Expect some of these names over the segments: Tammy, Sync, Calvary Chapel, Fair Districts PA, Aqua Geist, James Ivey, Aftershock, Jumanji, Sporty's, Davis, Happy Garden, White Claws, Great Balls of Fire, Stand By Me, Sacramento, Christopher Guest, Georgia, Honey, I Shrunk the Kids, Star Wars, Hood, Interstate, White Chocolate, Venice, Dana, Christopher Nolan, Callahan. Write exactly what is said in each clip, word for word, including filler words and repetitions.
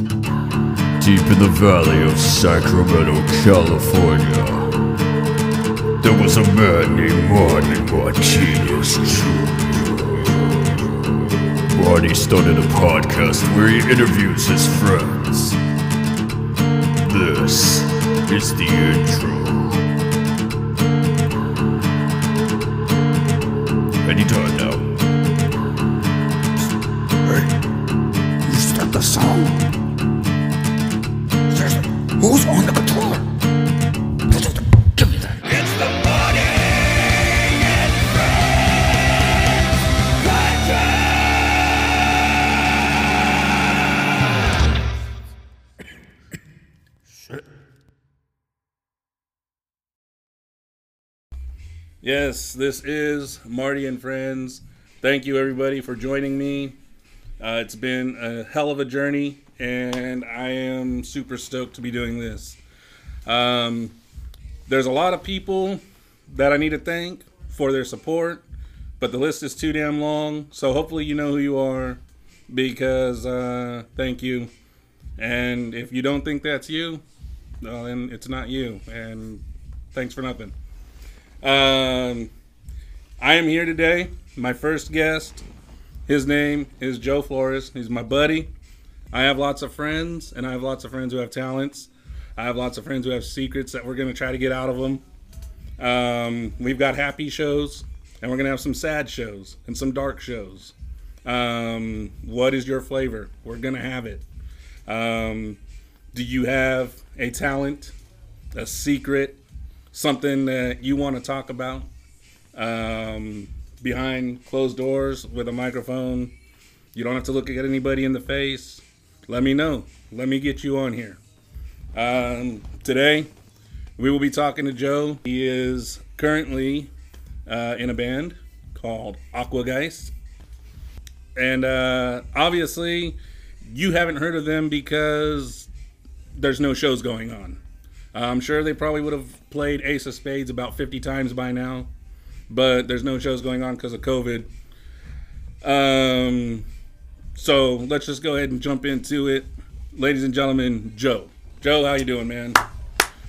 Deep in the valley of Sacramento, California, there was a man named Marty Martinez Junior Marty started a podcast where he interviews his friends. This is the intro. Anytime now. Hey, you stopped the song. Who's on the controller? Give me that. It's the Marty and Friends podcast. Shit. Yes, this is Marty and Friends. Thank you, everybody, for joining me. Uh, it's been a hell of a journey. And I am super stoked to be doing this. Um, there's a lot of people that I need to thank for their support, but the list is too damn long. So hopefully you know who you are, because uh, thank you. And if you don't think that's you, well, then it's not you. And thanks for nothing. Um, I am here today. My first guest, his name is Joe Flores. He's my buddy. I have lots of friends, and I have lots of friends who have talents. I have lots of friends who have secrets that we're going to try to get out of them. Um, we've got happy shows, and we're going to have some sad shows and some dark shows. Um, what is your flavor? We're going to have it. Um, do you have a talent, a secret, something that you want to talk about um, behind closed doors with a microphone? You don't have to look at anybody in the face. Let me know. Let me get you on here. Um, today, we will be talking to Joe. He is currently uh, in a band called Aqua Geist. And uh, obviously, you haven't heard of them because there's no shows going on. I'm sure they probably would have played Ace of Spades about fifty times by now. But there's no shows going on because of COVID. Um... So let's just go ahead and jump into it. Ladies and gentlemen, Joe. Joe, how you doing, man?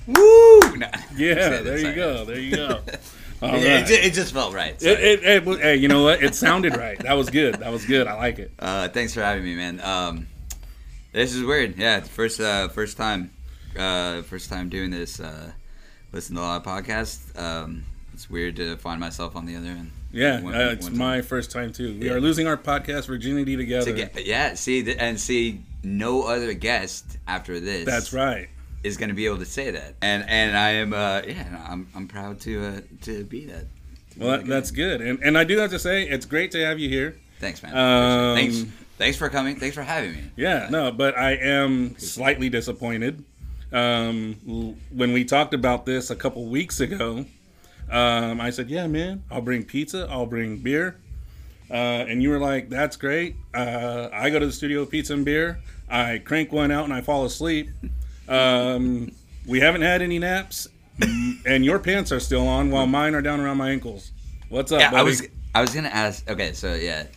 Woo! Nah, yeah, there you go. There you go. All right. it, it, it just felt right. It, it, it, it, hey, you know what? It sounded right. That was good. That was good. I like it. Uh, thanks for having me, man. Um, this is weird. Yeah, first uh, first time uh, first time doing this. Uh, listen to a lot of podcasts. Um, it's weird to find myself on the other end. Yeah, one, uh, it's my time. first time too. We yeah. are losing our podcast virginity together. Get, yeah, see, th- and see, no other guest after this. That's right. Is going to be able to say that, and and I am, uh, yeah, I'm I'm proud to uh, to be that. To well, be that that's good, and and I do have to say, it's great to have you here. Thanks, man. Um, thanks, thanks for coming. Thanks for having me. Yeah, no, but I am slightly disappointed. Um, when we talked about this a couple weeks ago. Um, I said, yeah, man, I'll bring pizza. I'll bring beer. Uh, and you were like, that's great. Uh, I go to the studio with pizza and beer. I crank one out and I fall asleep. Um, we haven't had any naps and your pants are still on while mine are down around my ankles. What's up, yeah, buddy? I was, I was going to ask. Okay. So yeah,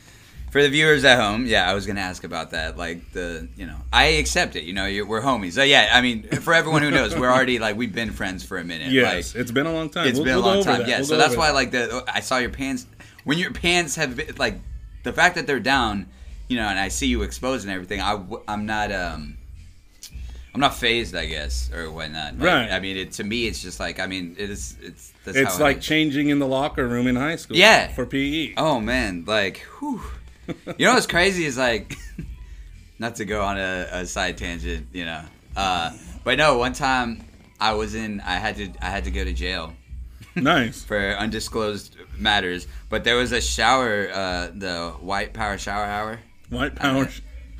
for the viewers at home. Yeah. I was going to ask about that. Like the, you know, I accept it. You know, you're, we're homies. So yeah. I mean, for everyone who knows, we're already like, we've been friends for a minute. Yes. Like, it's been a long time. It's we'll, been we'll a long time. That. Yeah. We'll so that's why that. like the, I saw your pants when your pants have been like the fact that they're down, you know, and I see you exposed and everything. I, I'm not, um, I'm not phased, I guess, or whatnot. Like, right. I mean, it, to me, it's just like, I mean, it is, it's, that's it's how like it changing in the locker room in high school. Yeah. For P E. Oh man. Like, whew. You know what's crazy is like, not to go on a, a side tangent, you know, uh, but no, one time I was in, I had to, I had to go to jail. Nice. For undisclosed matters, but there was a shower, uh, the White Power shower hour. White Power.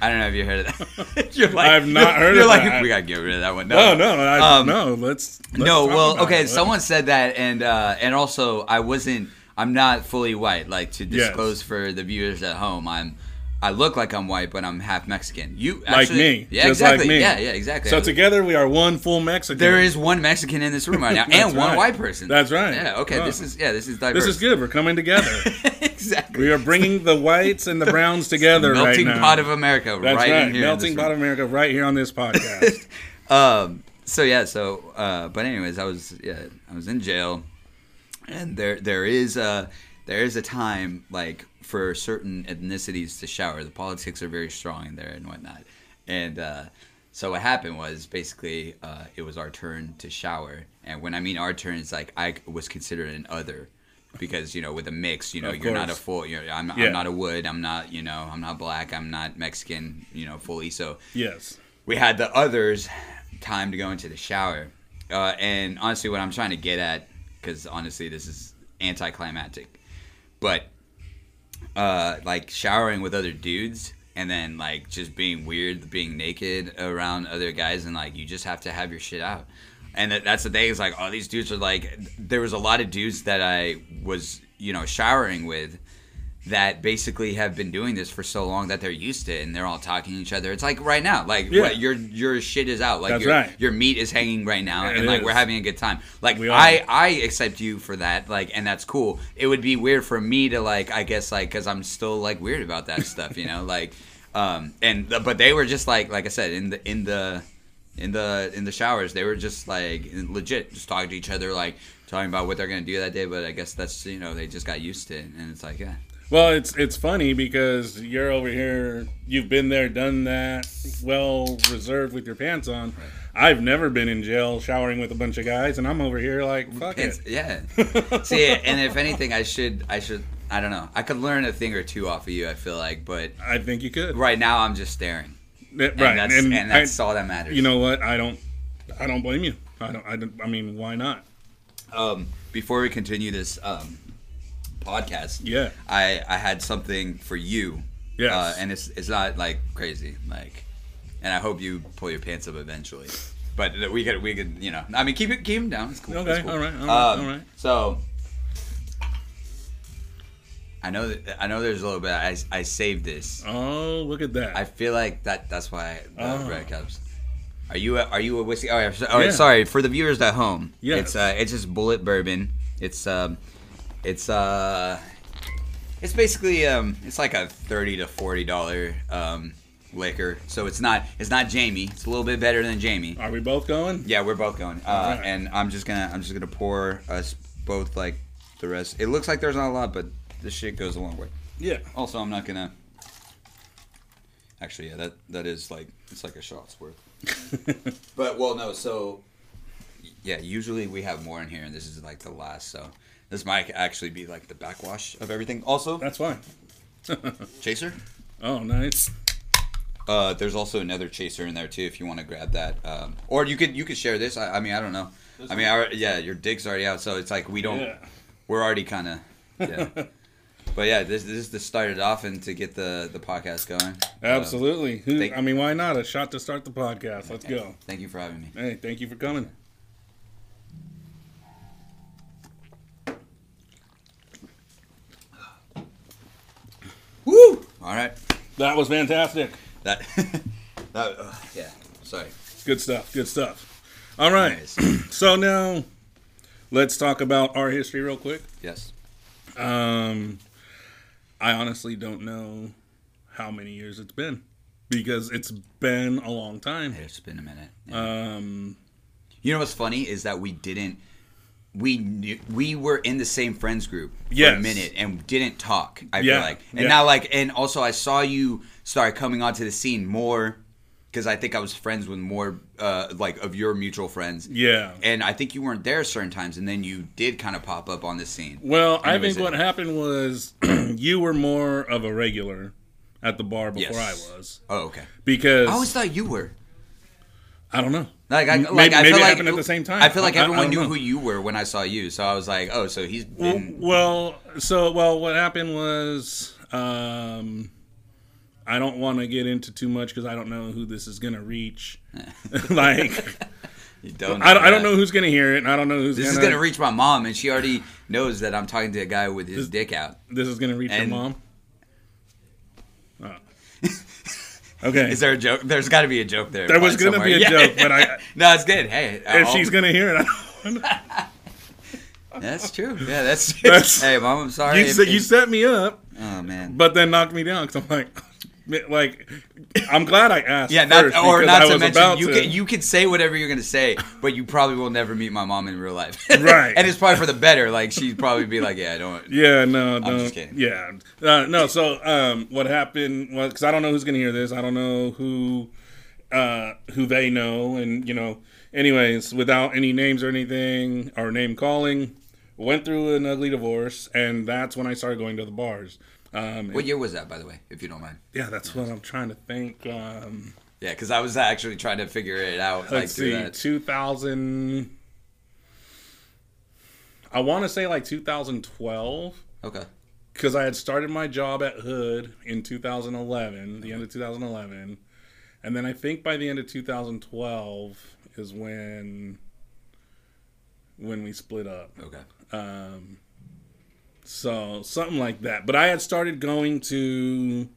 I don't know if you heard of that. You're like, I've not heard you're of like, that. We gotta get rid of that one. No, no, no. I, um, no let's, let's. No, well, okay. It. Someone said that, and uh, and also I wasn't. I'm not fully white, like to disclose yes. for the viewers at home. I'm, I look like I'm white, but I'm half Mexican. You actually, like me, yeah, just exactly, like me. yeah, yeah, exactly. So was, together we are one full Mexican. There is one Mexican in this room right now, and right. one white person. That's right. Yeah, okay. Wow. This is yeah, this is diverse. This is good. We're coming together. Exactly. We are bringing the whites and the browns together right now. Melting pot of America right, right in here. Melting pot of America right here on this podcast. um, so yeah, so uh, but anyways, I was yeah, I was in jail, and there there is a there is a time like for certain ethnicities to shower. The politics are very strong in there and whatnot, and uh, so what happened was basically uh, it was our turn to shower, and when I mean our turn, it's like I was considered an other. Because, you know, with a mix, you know, you're not a full, you're, I'm, yeah. I'm not a wood, I'm not, you know, I'm not black, I'm not Mexican, you know, fully. So yes, we had the others time to go into the shower. Uh, and honestly, what I'm trying to get at, because honestly, this is anticlimactic, but uh, like showering with other dudes and then like just being weird, being naked around other guys, and like you just have to have your shit out. And that's the thing. It's like, oh, these dudes are like... There was a lot of dudes that I was, you know, showering with that basically have been doing this for so long that they're used to it, and they're all talking to each other. It's like right now. Like, yeah. what, your your shit is out. Like that's your, right. Your meat is hanging right now, it and, like, is. We're having a good time. Like, I, I accept you for that, like, and that's cool. It would be weird for me to, like, I guess, like, because I'm still, like, weird about that stuff, you know? Like, um, and... But they were just, like, like I said, in the in the... In the in the showers, they were just like legit, just talking to each other, like talking about what they're gonna do that day. But I guess that's, you know, they just got used to it, and it's like yeah. Well, it's it's funny because you're over here, you've been there, done that, well reserved with your pants on. Right. I've never been in jail showering with a bunch of guys, and I'm over here like fuck pants, it. Yeah. See, and if anything, I should I should I don't know. I could learn a thing or two off of you. I feel like, but I think you could. Right now, I'm just staring. Right, and that's, and and that's I, all that matters. You know what? I don't, I don't blame you. I don't. I, don't, I mean, why not? Um, before we continue this um, podcast, yeah, I, I had something for you. Yeah, uh, and it's it's not like crazy, like, and I hope you pull your pants up eventually. But we could we could you know, I mean, keep it keep them down. It's cool. Okay, it's cool. all right, all right, um, all right. So I know that, I know there's a little bit. I, I saved this. Oh, look at that. I feel like that. That's why the red cups. Are you a, are you a whiskey? Oh, oh yeah. Sorry for the viewers at home. Yeah. It's uh, it's just bullet bourbon. It's um, it's uh, it's basically um, it's like a thirty to forty dollar um liquor. So it's not it's not Jamie. It's a little bit better than Jamie. Are we both going? Yeah, we're both going. Uh, right. And I'm just gonna I'm just gonna pour us both like the rest. It looks like there's not a lot, but this shit goes a long way. Yeah. Also, I'm not gonna. Actually, yeah, that that is like it's like a shot's worth. But well, no. So, yeah. Usually we have more in here, and this is like the last. So this might actually be like the backwash of everything. Also, that's fine. Chaser. Oh, nice. Uh, there's also another chaser in there too, if you want to grab that. Um, or you could you could share this. I, I mean, I don't know. This I mean, I, yeah, your dick's already out, so it's like we don't. Yeah. We're already kind of. Yeah. But yeah, this this just started off and to get the, the podcast going. Absolutely. So, Who, thank, I mean, why not? A shot to start the podcast. Let's okay. go. Thank you for having me. Hey, thank you for coming. Woo! All right. That was fantastic. That, that uh, yeah, sorry. Good stuff. Good stuff. All right. Nice. So now let's talk about our history real quick. Yes. Um... I honestly don't know how many years it's been because it's been a long time. It's been a minute. Yeah. Um, you know what's funny is that we didn't we knew, we were in the same friends group for yes. a minute and didn't talk. I yeah. feel like and yeah. now like and also I saw you start coming onto the scene more because I think I was friends with more uh, like of your mutual friends. Yeah, and I think you weren't there certain times, and then you did kind of pop up on the scene. Well, and I think what it. happened was. You were more of a regular at the bar before yes. I was. Oh, okay. Because I always thought you were. I don't know. Like, I, like maybe, I maybe feel it like happened at the same time. I feel like I, everyone I knew know. who you were when I saw you, so I was like, oh, so he's been... Well, so well, what happened was, um, I don't want to get into too much because I don't know who this is gonna reach. like. You don't know I, I don't know who's going to hear it, and I don't know who's going to... This gonna... is going to reach my mom, and she already knows that I'm talking to a guy with his this, dick out. This is going to reach and... your mom? Oh. Okay. Is there a joke? There's got to be a joke there. There was going to be a yeah. joke, but I... No, it's good. Hey. If I'll... she's going to hear it, I don't want to... That's true. Yeah, that's true. That's, hey, Mom, I'm sorry. You, if, set, you if, set me up. Oh, man. But then knocked me down because I'm like, like, I'm glad I asked. Yeah, not, first or not I to mention, you, to. Can, you can say whatever you're going to say, but you probably will never meet my mom in real life. Right. And it's probably for the better. Like, she'd probably be like, yeah, I don't. Yeah, no, I'm no. just kidding. Yeah. Uh, no, so um, what happened was, because I don't know who's going to hear this. I don't know who uh, who they know. And, you know, anyways, without any names or anything, or name calling, went through an ugly divorce, and that's when I started going to the bars. Um, what year was that, by the way, if you don't mind? Yeah, that's what I'm trying to think. Um, yeah, because I was actually trying to figure it out. Let's like, see, that. two thousand... I want to say like two thousand twelve. Okay. Because I had started my job at Hood in two thousand eleven, the end of two thousand eleven. And then I think by the end of two thousand twelve... is when when we split up. Okay. Um, so something like that. But I had started going to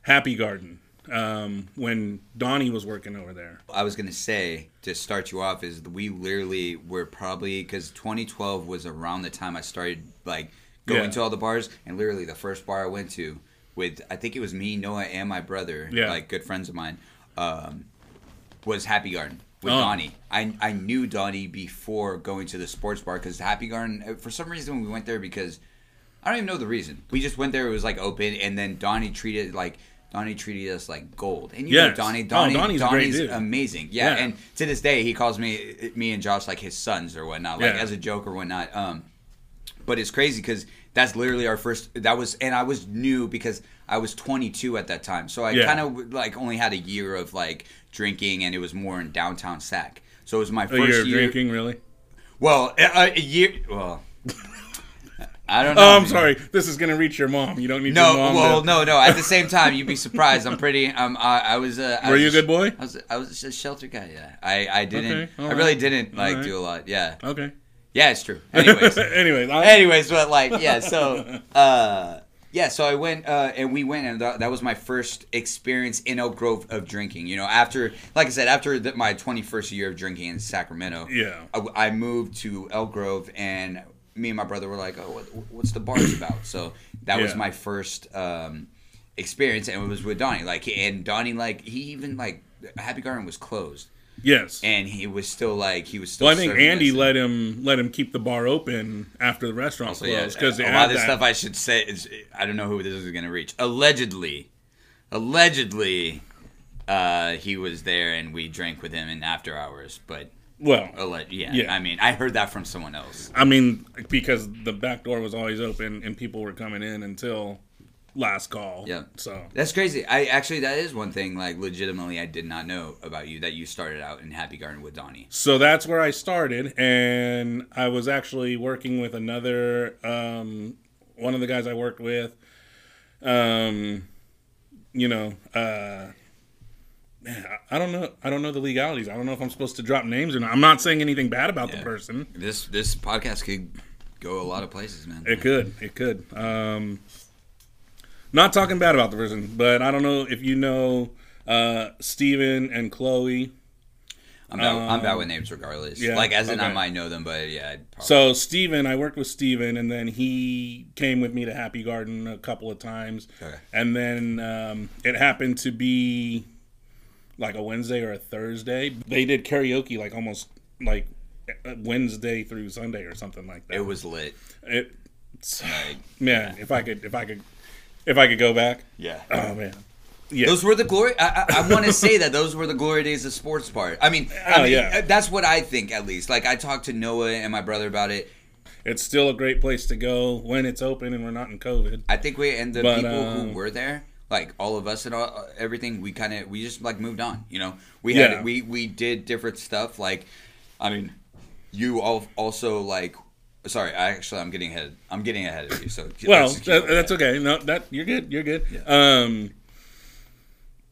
Happy Garden um, when Donnie was working over there. I was going to say, to start you off, is we literally were probably, because twenty twelve was around the time I started like going yeah. to all the bars. And literally the first bar I went to with, I think it was me, Noah, and my brother, yeah. like good friends of mine, um, was Happy Garden. With oh. Donnie. I I knew Donnie before going to the sports bar because Happy Garden, for some reason we went there because, I don't even know the reason. We just went there, it was like open, and then Donnie treated like Donnie treated us like gold. And you yes. know Donnie, Donnie, oh, Donnie's, Donnie's amazing. Yeah, yeah, and to this day he calls me, me and Josh like his sons or whatnot, like yeah. as a joke or whatnot. Um, but it's crazy because that's literally our first, that was, and I was new because I was twenty-two at that time. So I yeah. kind of like only had a year of like drinking, and it was more in downtown Sac. So it was my first year. A year of year. drinking, really? Well, a, a year, well, I don't know. Oh, I'm man. sorry. This is going to reach your mom. You don't need no, your mom. Well, to... no, no. At the same time, you'd be surprised. I'm pretty, um, I, I was a. I Were was, you a good boy? I was, I was a shelter guy, yeah. I, I didn't, okay. I right. really didn't like right. do a lot, yeah. Okay. Yeah, it's true. Anyways. Anyways. I... Anyways, but like, yeah, so, uh. Yeah, so I went, uh, and we went, and th- that was my first experience in Elk Grove of drinking. You know, after, like I said, after the, my twenty-first year of drinking in Sacramento, yeah, I, I moved to Elk Grove, and me and my brother were like, oh, what, what's the bars about? So that yeah. was my first um, experience, and it was with Donnie. Like, and Donnie, like, he even, like, Happy Garden was closed. Yes. And he was still like, he was still Well, I think Andy let him let him keep the bar open after the restaurant also, closed. Yeah, a, a lot of this that. stuff I should say, is, I don't know who this is going to reach. Allegedly, allegedly, uh, he was there and we drank with him in after hours. But, well, ale- yeah, yeah, I mean, I heard that from someone else. I mean, because the back door was always open and people were coming in until last call. Yeah. So that's crazy. I actually, that is one thing, like, legitimately, I did not know about you, that you started out in Happy Garden with Donnie. So that's where I started. And I was actually working with another, um, one of the guys I worked with, um, you know, uh, I don't know. I don't know the legalities. I don't know if I'm supposed to drop names or not. I'm not saying anything bad about yeah. the person. This, this podcast could go a lot of places, man. It could, it could. Um, Not talking bad about the person, but I don't know if you know uh, Steven and Chloe. I'm bad, um, I'm bad with names regardless. Yeah, like, as in okay. I might know them, but yeah. I'd probably... So, Steven, I worked with Steven, and then he came with me to Happy Garden a couple of times. Okay. And then um, it happened to be like a Wednesday or a Thursday. They did karaoke like almost like Wednesday through Sunday or something like that. It was lit. It, like, man, yeah. if I could, if I could... If I could go back. Yeah. Oh, man. Yeah. Those were the glory... I, I, I want to say that those were the glory days of sports bar. I mean, I oh, mean yeah. that's what I think, at least. Like, I talked to Noah and my brother about it. It's still a great place to go when it's open and we're not in COVID. I think we... And the but, people um, who were there, like, all of us and all, everything, we kind of... We just, like, moved on, you know? We had... Yeah. We, we did different stuff. Like, I mean, you all also, like... Sorry, I actually I'm getting ahead. I'm getting ahead of you. So well, that, that's okay. No, that you're good. You're good. Yeah. Um.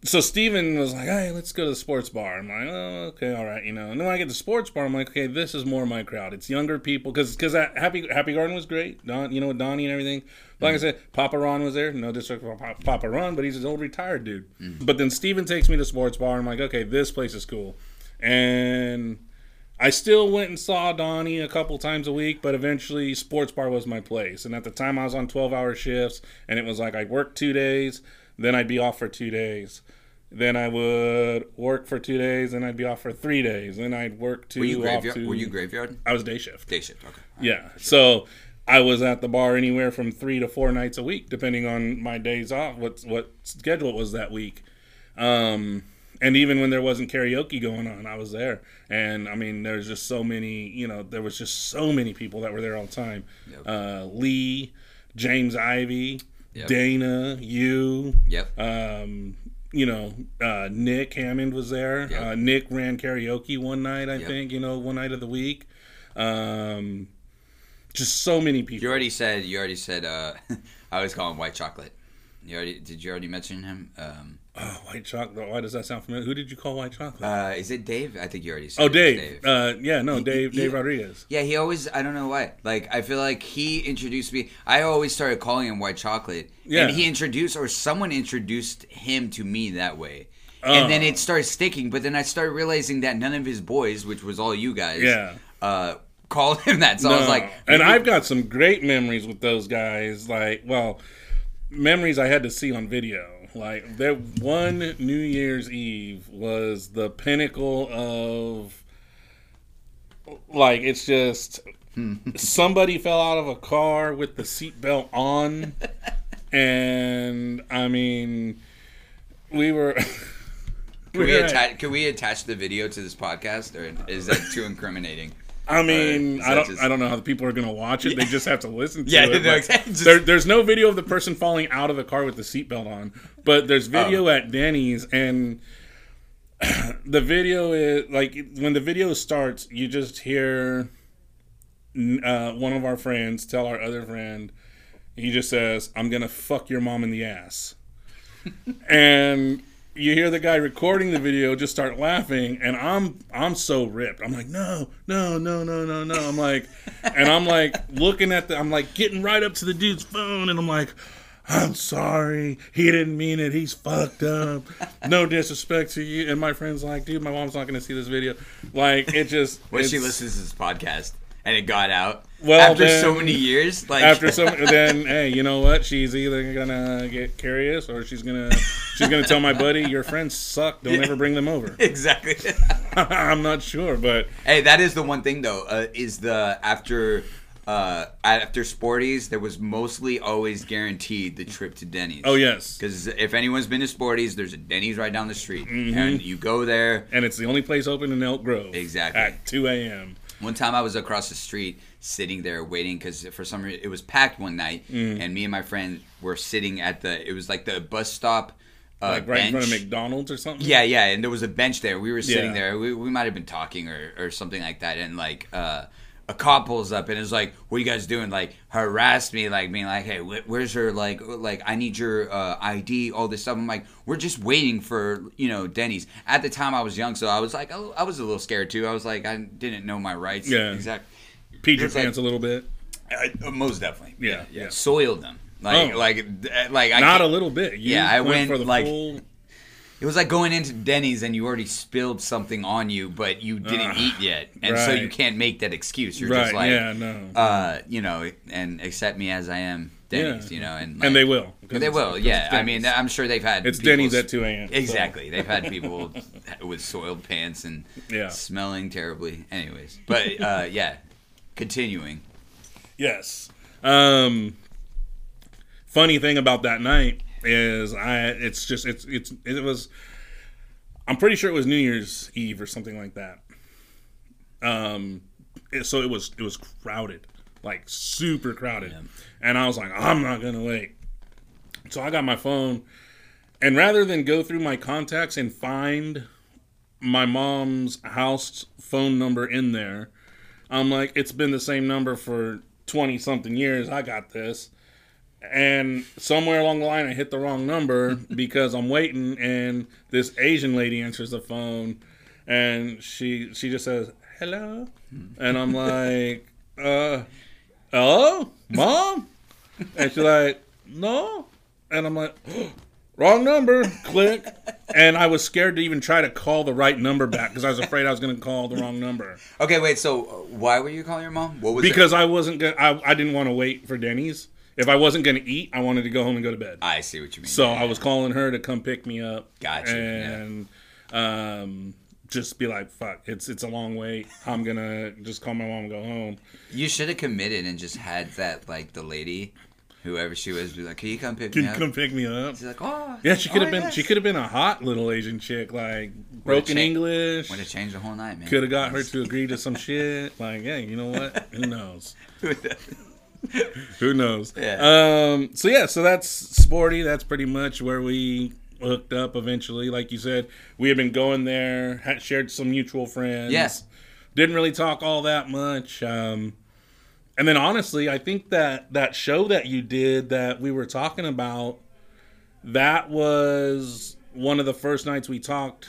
So Steven was like, "Hey, let's go to the sports bar." I'm like, "Oh, okay, all right, you know." And then when I get to the sports bar, I'm like, "Okay, this is more my crowd. It's younger people because because Happy Happy Garden was great. Don, you know, with Donnie and everything. But like mm-hmm. I said, Papa Ron was there. No disrespect for Papa Ron, but he's an old retired dude. Mm-hmm. But then Steven takes me to sports bar. And I'm like, "Okay, this place is cool," and. I still went and saw Donnie a couple times a week, but eventually sports bar was my place. And at the time I was on twelve hour shifts, and it was like I'd work two days, then I'd be off for two days. Then I would work for two days, then I'd be off for three days. Then I'd work two, were you off two. Were you graveyard? I was day shift. Day shift, okay. Right. Yeah, sure. So I was at the bar anywhere from three to four nights a week, depending on my days off, what, what schedule it was that week. Um... And even when there wasn't karaoke going on, I was there. And, I mean, there's just so many, you know, there was just so many people that were there all the time. Yep. Uh, Lee, James Ivey, yep. Dana, you. Yep. Um, you know, uh, Nick Hammond was there. Yep. Uh, Nick ran karaoke one night, I yep. think, you know, one night of the week. Um, just so many people. You already said, you already said, uh, I always call him White Chocolate. You already Did you already mention him? Um Oh, White Chocolate. Why does that sound familiar? Who did you call White Chocolate? Uh, is it Dave? I think you already said it. Oh, Dave. Dave. Uh, yeah, no, he, Dave he, Dave Rodriguez. Yeah, he always, I don't know why. Like, I feel like he introduced me. I always started calling him White Chocolate. Yeah. And he introduced, or someone introduced him to me that way. Uh, and then it started sticking. But then I started realizing that none of his boys, which was all you guys, yeah. uh, called him that. So no. I was like. And maybe. I've got some great memories with those guys. Like, well, memories I had to see on video. Like, that one New Year's Eve was the pinnacle of, like, it's just, somebody fell out of a car with the seatbelt on, and, I mean, we were... Can we, atta- can we attach the video to this podcast, or is that too incriminating? I mean, I don't, just... I don't know how the people are going to watch it. Yeah. They just have to listen to yeah, it. Like, just... there, there's no video of the person falling out of the car with the seatbelt on, but there's video um. at Denny's, and the video is, like, when the video starts, you just hear uh, one of our friends tell our other friend, he just says, "I'm going to fuck your mom in the ass." And... you hear the guy recording the video just start laughing, and I'm I'm so ripped. I'm like, no, no, no, no, no, no. I'm like, and I'm like looking at the, I'm like getting right up to the dude's phone, and I'm like, I'm sorry, he didn't mean it. He's fucked up. No disrespect to you. And my friend's like, dude, my mom's not gonna see this video. Like, it just when she listens to this podcast and it got out. Well, after then, so many years, like after so many, then hey, you know what? She's either gonna get curious, or she's gonna she's gonna tell my buddy, "Your friends suck. Don't yeah. ever bring them over." Exactly. I'm not sure, but hey, that is the one thing though. Uh, is the after uh, after Sporty's, there was mostly always guaranteed the trip to Denny's. Oh yes, because if anyone's been to Sporty's, there's a Denny's right down the street, mm-hmm. and you go there, and it's the only place open in Elk Grove. Exactly at two a.m. One time I was across the street sitting there waiting because for some reason it was packed one night mm. and me and my friend were sitting at the, it was like the bus stop uh, like right bench. In front of McDonald's or something? Yeah, yeah. And there was a bench there. We were sitting yeah. there. We, we might have been talking or, or something like that. And like uh, a cop pulls up and is like, "What are you guys doing?" Like harassed me, like being like, "Hey, wh- where's your, like, like I need your uh, I D, all this stuff." I'm like, we're just waiting for, you know, Denny's. At the time I was young, so I was like, oh, I was a little scared too. I was like, I didn't know my rights. Yeah. Exactly. Peed your pants like, a little bit. Uh, most definitely. Yeah, yeah. yeah. Soiled them. Like, oh, like, like. I not a little bit. You yeah, I went, went for the like. Full... It was like going into Denny's and you already spilled something on you, but you didn't uh, eat yet, and right. so you can't make that excuse. You're right. just like, yeah, no, uh, you know, and accept me as I am, Denny's, yeah. you know, and like, and they will, they will, yeah. I mean, I mean, I'm sure they've had it's Denny's at two a.m. Exactly, so. They've had people with soiled pants and yeah. smelling terribly. Anyways, but uh, yeah. Continuing. Yes. Um, funny thing about that night is I it's just it's it's it was I'm pretty sure it was New Year's Eve or something like that. Um it, so it was it was crowded, like super crowded. Yeah. And I was like, I'm not going to wait. So I got my phone, and rather than go through my contacts and find my mom's house phone number in there, I'm like, it's been the same number for twenty-something years. I got this. And somewhere along the line, I hit the wrong number because I'm waiting, and this Asian lady answers the phone, and she she just says, "Hello." And I'm like, uh, "Hello? Mom?" And she's like, "No." And I'm like, wrong number, click. And I was scared to even try to call the right number back because I was afraid I was going to call the wrong number. Okay, wait, so why were you calling your mom? What was Because it? I wasn't gonna, I, I didn't want to wait for Denny's. If I wasn't going to eat, I wanted to go home and go to bed. I see what you mean. So yeah. I was calling her to come pick me up. Gotcha. And yeah. um, just be like, fuck, it's it's a long wait. I'm going to just call my mom and go home. You should have committed and just had that, like, the lady... Whoever she was, be like, can you come pick can me up? Can you come pick me up? She's like, oh. Yeah, she could have oh, been yes. She could have been a hot little Asian chick, like, broken cha- English. Would have changed the whole night, man. Could have got her to agree to some shit. Like, yeah, you know what? Who knows? Who knows? Yeah. Um, so, yeah, so that's Sporty. That's pretty much where we hooked up eventually. Like you said, we had been going there, had shared some mutual friends. Yes. Didn't really talk all that much. Um And then, honestly, I think that that show that you did that we were talking about, that was one of the first nights we talked,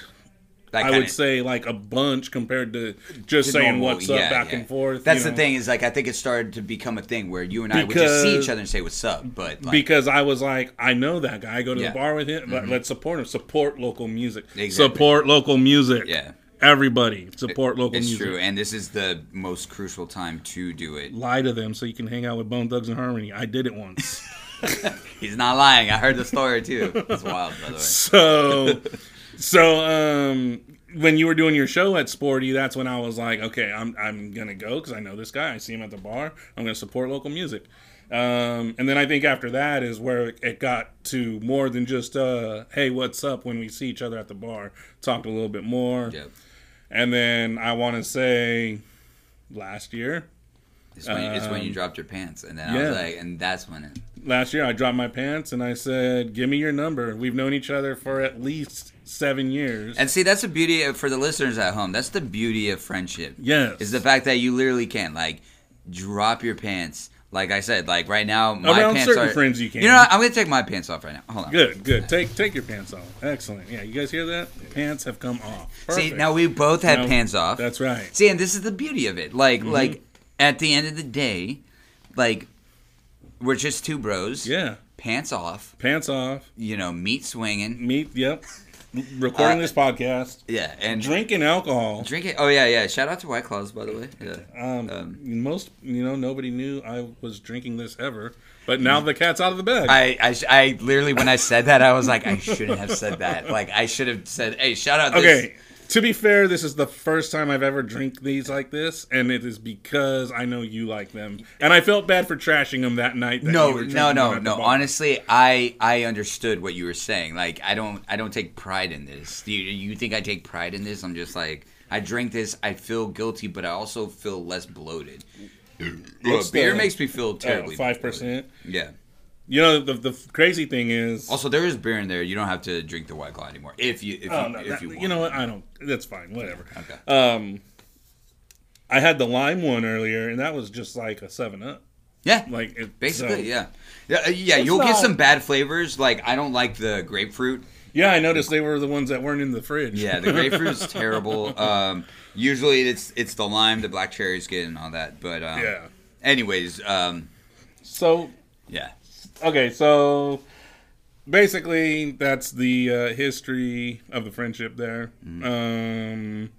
I would say, like a bunch compared to just saying what's up back and forth. That's the thing is, like, I think it started to become a thing where you and I would just see each other and say what's up. But like, because I was like, I know that guy. I go to the bar with him. Mm-hmm. Let's support him. Support local music. Exactly. Support local music. Yeah. Everybody support local it's music. It's true, and this is the most crucial time to do it. Lie to them so you can hang out with Bone Thugs and Harmony. I did it once. He's not lying. I heard the story too. It's wild, by the way. So, so um, when you were doing your show at Sporty, that's when I was like, okay, I'm I'm gonna go because I know this guy. I see him at the bar. I'm gonna support local music. Um, and then I think after that is where it got to more than just uh, hey, what's up? When we see each other at the bar, talked a little bit more. Yep. And then I want to say last year. It's when, um, it's when you dropped your pants. And then yeah. I was like, and that's when it. Last year I dropped my pants and I said, give me your number. We've known each other for at least seven years. And see, that's the beauty of, for the listeners at home. That's the beauty of friendship. Yes. Is the fact that you literally can, like, drop your pants. Like I said, like right now, my Around pants are... Around certain friends you can. You know what? I'm going to take my pants off right now. Hold on. Good, good. Take take your pants off. Excellent. Yeah, you guys hear that? Pants have come off. Perfect. See, now we both had now, pants off. That's right. See, and this is the beauty of it. Like, mm-hmm. like at the end of the day, like, we're just two bros. Yeah. Pants off. Pants off. You know, meat swinging. Meat, yep. Recording uh, this podcast. Yeah. And drinking alcohol. Drinking. Oh, yeah, yeah. Shout out to White Claws, by the way. Yeah. Um, um, most, you know, nobody knew I was drinking this ever, but now the cat's out of the bag. I, I, I literally, when I said that, I was like, I shouldn't have said that. Like, I should have said, hey, shout out this. Okay. To be fair, this is the first time I've ever drank these like this, and it is because I know you like them. And I felt bad for trashing them that night. That no, no, no, no. Honestly, I I understood what you were saying. Like, I don't I don't take pride in this. You you think I take pride in this? I'm just like, I drink this, I feel guilty, but I also feel less bloated. Well, beer makes me feel terribly bloated. five percent Yeah. You know, the the crazy thing is... Also, there is beer in there. You don't have to drink the White Claw anymore. If you if oh, you, no, if that, you want. You know what? I don't... That's fine. Whatever. Okay. Um, I had the lime one earlier, and that was just like a seven up. Yeah. Like it, Basically, so, yeah. Yeah, yeah you'll not... get some bad flavors. Like, I don't like the grapefruit. Yeah, I noticed they were the ones that weren't in the fridge. Yeah, the grapefruit's terrible. Um, usually, it's it's the lime, the black cherries get, and all that. But, um, yeah. Anyways. Um, so... Yeah. Okay, so basically that's the uh, history of the friendship there. Mm-hmm. Um,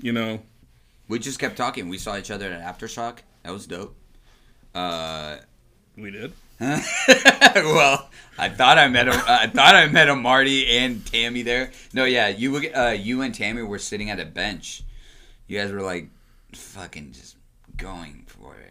you know. We just kept talking. We saw each other at Aftershock. That was dope. Uh, we did? Huh? Well, I thought I met him. I thought I met him, Marty and Tammy there. No, yeah, you uh, you and Tammy were sitting at a bench. You guys were like fucking just going for it.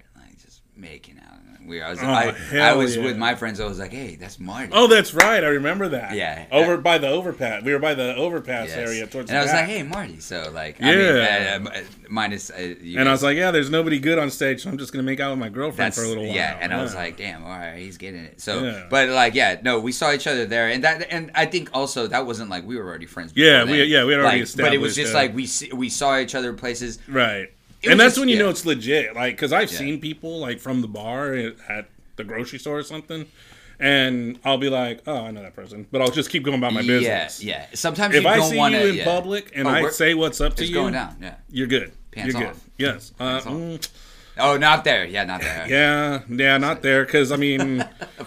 Making out. We, I was, oh, I, I was yeah. with my friends. I was like, hey, that's Marty. Oh, that's right. I remember that. Yeah. Over I, by the overpass. We were by the overpass yes. area towards and the And I was back. Like, hey, Marty. So, like, yeah. I mean, uh, uh, minus. Uh, you and guys, I was like, yeah, there's nobody good on stage, so I'm just going to make out with my girlfriend for a little while. Yeah. And yeah. I was like, damn, all right, he's getting it. So, yeah. but, like, yeah, no, we saw each other there. And that, and I think also that wasn't like we were already friends. Yeah. We, yeah. We had already like, established. But it was just uh, like we, we saw each other places. Right. And that's just, when you yeah. know it's legit, like, because I've yeah. seen people, like, from the bar at the grocery store or something, and I'll be like, oh, I know that person, but I'll just keep going about my business. Yeah, yeah. Sometimes if you I don't see wanna, you in yeah. public and oh, I say what's up to you, it's going down, yeah. You're good. Pants you're off. Good. Yes. Pants uh, off. Mm, Oh, not there. Yeah, not there. yeah, yeah, not there. Because, I mean, I,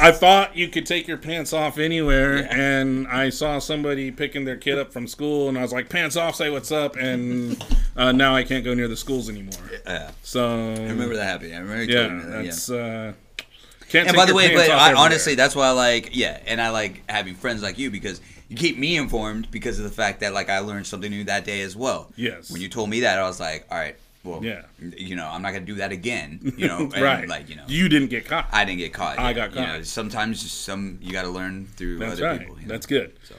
I thought you could take your pants off anywhere. Yeah. And I saw somebody picking their kid up from school. And I was like, pants off, say what's up. And uh, now I can't go near the schools anymore. Yeah. So. I remember that happening. I remember yeah, talking to that. That's, yeah. Uh, can't and by the way, but I, honestly, that's why I like, yeah. And I like having friends like you because. You keep me informed because of the fact that, like, I learned something new that day as well. Yes. When you told me that, I was like, all right, well, yeah. you know, I'm not going to do that again. You know, and, right. like, you know. You didn't get caught. I didn't get caught. I yeah. got caught. You know, sometimes just some you got to learn through That's other right. people. You know? That's good. So,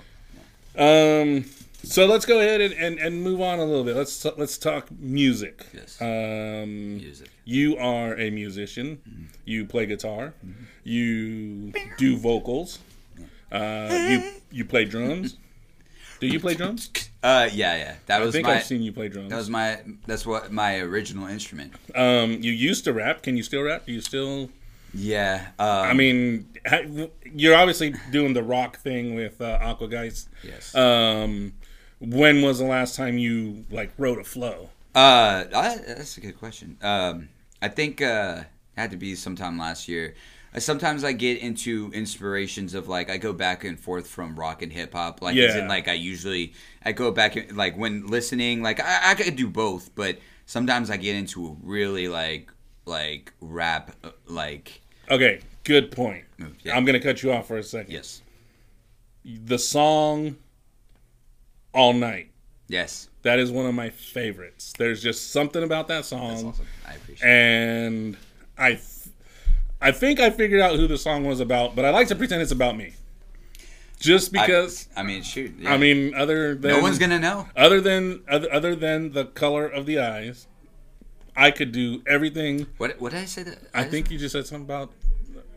yeah. um, so let's go ahead and, and, and move on a little bit. Let's let's talk music. Yes. Um, music. You are a musician. Mm-hmm. You play guitar. Mm-hmm. You do vocals. Uh, you you play drums? Do you play drums? Uh, yeah, yeah. That was I think my, I've seen you play drums. That was my. That's what my original instrument. Um, you used to rap. Can you still rap? Do you still? Yeah. Um, I mean, you're obviously doing the rock thing with uh, Aqua Geist. Yes. Um, when was the last time you like wrote a flow? Uh, I, that's a good question. Um, I think uh it had to be sometime last year. Sometimes I get into inspirations of, like, I go back and forth from rock and hip-hop. Like, yeah. as in, like, I usually, I go back, and, like, when listening, like, I, I could do both. But sometimes I get into a really, like, like, rap, like. Okay, good point. Yeah. I'm going to cut you off for a second. Yes. The song, All Night. Yes. That is one of my favorites. There's just something about that song. That's awesome. I appreciate it. And I I think I figured out who the song was about, but I like to pretend it's about me. Just because. I, I mean, shoot. Yeah. I mean, other than. No one's going to know. Other than other, other than the color of the eyes, I could do everything. What, what did I say? That I, I think you just said something about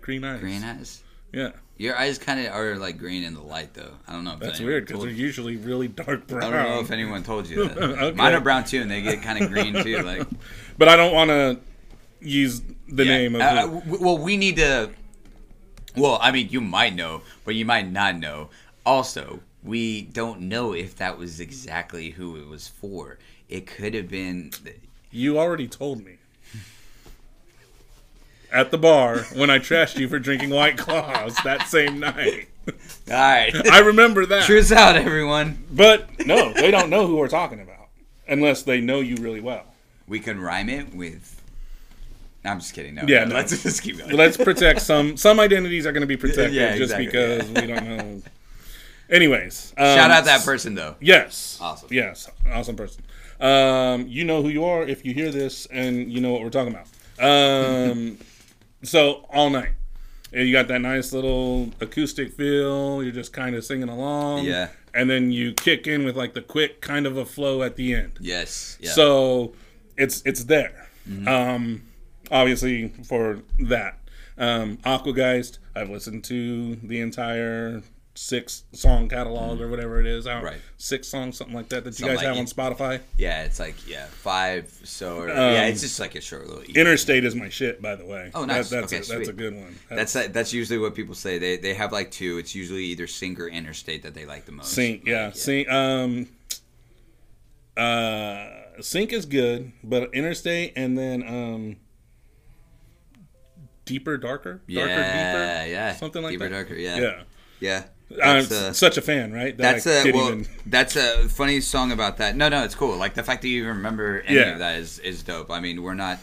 green eyes. Green eyes? Yeah. Your eyes kind of are like green in the light, though. I don't know. If That's weird because they're usually really dark brown. I don't know if anyone told you that. Okay. Mine are brown, too, and they get kind of green, too. Like, But I don't want to. Use the yeah. name of uh, w- Well, we need to. Well, I mean, you might know, but you might not know. Also, we don't know if that was exactly who it was for. It could have been. You already told me at the bar when I trashed you for drinking White Claws that same night. All right, I remember that. Truth's out, everyone. But no, they don't know who we're talking about unless they know you really well. We can rhyme it with. I'm just kidding. No, yeah, no. Let's just keep going. Let's protect some. Some identities are going to be protected yeah, exactly. just because yeah. we don't know. Anyways, um, shout out that person though. Yes, awesome. Yes, awesome person. Um, you know who you are if you hear this, and you know what we're talking about. Um, so All Night, you got that nice little acoustic feel. You're just kind of singing along. Yeah, and then you kick in with like the quick kind of a flow at the end. Yes. Yeah. So it's it's there. Mm-hmm. Um. Obviously, for that. Um, Aqua Geist, I've listened to the entire six-song catalog or whatever it is. Out. Right. Six songs, something like that, that something you guys like have it, on Spotify. Yeah, it's like, yeah, five, so, or, um, yeah, it's just like a short little... Interstate is my shit, by the way. Oh, nice. That, that's, okay, a, that's a good one. That's that's, a, that's usually what people say. They they have, like, two. It's usually either Sync or Interstate that they like the most. Sync, yeah. Like, yeah. Sync, um... Uh... Sync is good, but Interstate and then, um... Deeper Darker? Darker yeah, Deeper? Yeah. Something like Deeper that. Deeper Darker, yeah. Yeah. Yeah. I'm uh, such a fan, right? That that's a well, even... that's a funny song about that. No, no, it's cool. Like the fact that you even remember any yeah. of that is, is dope. I mean, we're not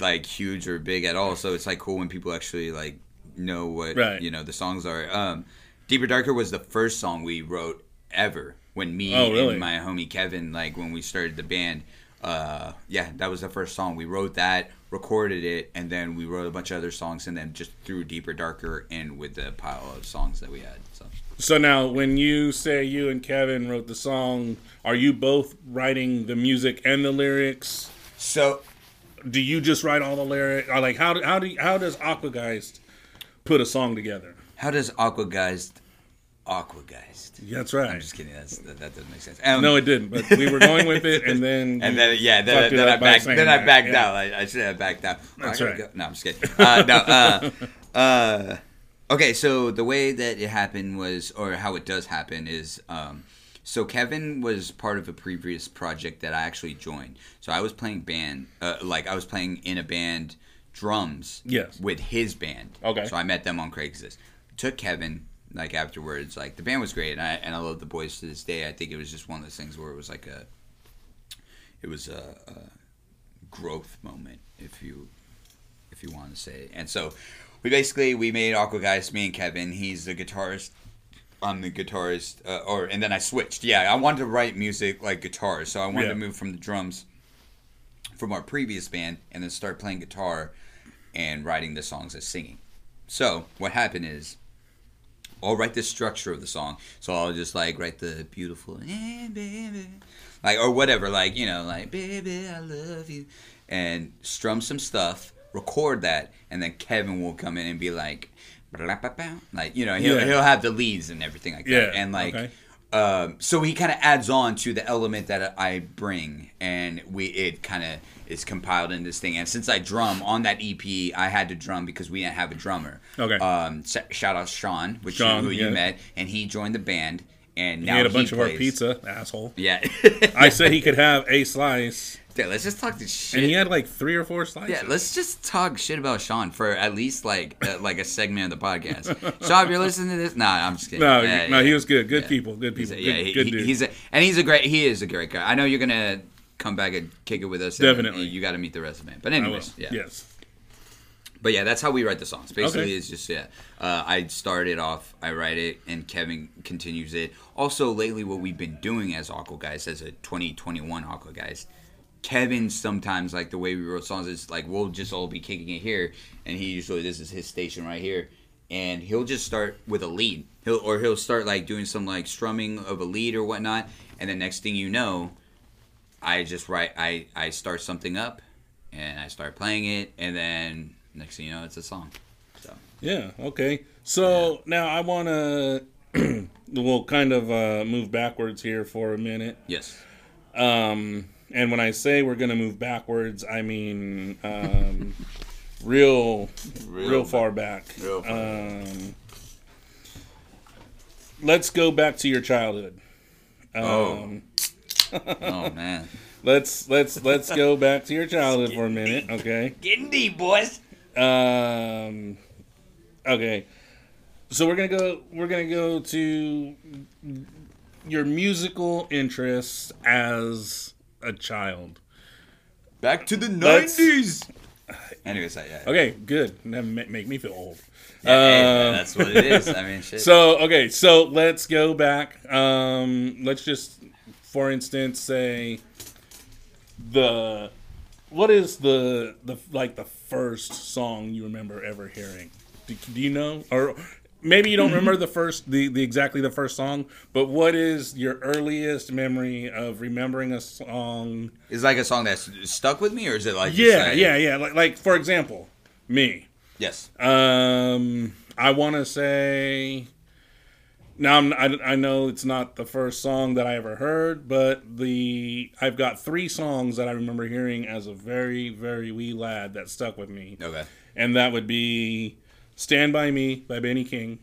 like huge or big at all, so it's like cool when people actually like know what right. you know the songs are. Um, Deeper Darker was the first song we wrote ever when me oh, really? and my homie Kevin, like when we started the band. Uh, yeah, that was the first song we wrote that. Recorded it, and then we wrote a bunch of other songs, and then just threw Deeper Darker in with the pile of songs that we had. So, so now, when you say you and Kevin wrote the song, are you both writing the music and the lyrics? So, do you just write all the lyrics? Or like, how do, how do how does Aqua Geist put a song together? How does Aqua Geist Aqua Geist? That's right. I'm just kidding. That's, that, that doesn't make sense. Um, no, it didn't. But we were going with it, and then and then yeah, then, then, I, back, then that, I backed yeah. out. I, I should have backed out. That's right. Go. No, I'm just kidding. Uh, no. Uh, uh, okay, so the way that it happened was, or how it does happen is, um, So Kevin was part of a previous project that I actually joined. So I was playing band, uh, like I was playing in a band, drums. Yes. With his band. Okay. So I met them on Craigslist. Took Kevin, like afterwards, like the band was great, and I and I love the boys to this day. I think it was just one of those things where it was like a, it was a, a growth moment, if you, if you want to say it. And so we basically we made Aqua Geist. Me and Kevin. He's the guitarist. I'm the guitarist, uh, or and then I switched. Yeah, I wanted to write music like guitar, so I wanted yeah. to move from the drums from our previous band and then start playing guitar and writing the songs as singing. So what happened is, I'll write the structure of the song. So I'll just like write the beautiful, eh, baby, like or whatever, like you know, like baby, I love you, and strum some stuff, record that, and then Kevin will come in and be like. Like, you know, he'll, yeah. he'll have the leads and everything like that. Yeah. And, like, okay. um, so he kind of adds on to the element that I bring. And we it kind of is compiled in this thing. And since I drum on that E P, I had to drum because we didn't have a drummer. Okay. Um, shout out Sean, which Sean, who yeah. you met. And he joined the band. And now he had a bunch he of plays. Our pizza, asshole. Yeah. I said he could have a slice. Yeah, let's just talk this shit. And he had like three or four slices. Yeah, let's just talk shit about Sean for at least like uh, like a segment of the podcast. Sean, if you're listening to this, nah, I'm just kidding. No, yeah, he, no, yeah. he was good. Good yeah. people. Good people. He's a, yeah, good, he, good dude. He's a, and he's a great. He is a great guy. I know you're gonna come back and kick it with us. Definitely. And you got to meet the rest of the man. But anyways, yeah. Yes. But yeah, that's how we write the songs. Basically, okay. it's just yeah. Uh, I start it off, I write it, and Kevin continues it. Also, lately, what we've been doing as Aqua Guys, as a twenty twenty-one Aqua Guys, Kevin sometimes like the way we wrote songs is like we'll just all be kicking it here, and he usually this is his station right here, and he'll just start with a lead. He'll or he'll start like doing some like strumming of a lead or whatnot, and the next thing you know, I just write I I start something up, and I start playing it, and then. Next thing you know, it's a song. So. Yeah, okay. So yeah. Now I want to, we'll kind of uh, move backwards here for a minute. Yes. Um, and when I say we're going to move backwards, I mean um, real, real, real far back. back. Real far um, back. Let's go back to your childhood. Um, oh. oh, man. Let's let's let's go back to your childhood for a minute, deep. Okay? Getting deep, boys. Um. Okay, so we're gonna go. We're gonna go to your musical interests as a child. Back to the nineties. Anyways, yeah, yeah. Okay, good. That make me feel old. Yeah, uh, hey, that's what it is. I mean, shit. So okay, so let's go back. Um, let's just, for instance, say the. What is the the like the first song you remember ever hearing? Do, do you know, or maybe you don't remember the first the, the exactly the first song? But what is your earliest memory of remembering a song? Is it like a song that's stuck with me, or is it like yeah, yeah, yeah? Like like for example, me. Yes. Um, I want to say. Now I'm, I, I know it's not the first song that I ever heard, but the I've got three songs that I remember hearing as a very very wee lad that stuck with me. Okay, and that would be "Stand by Me" by Benny King,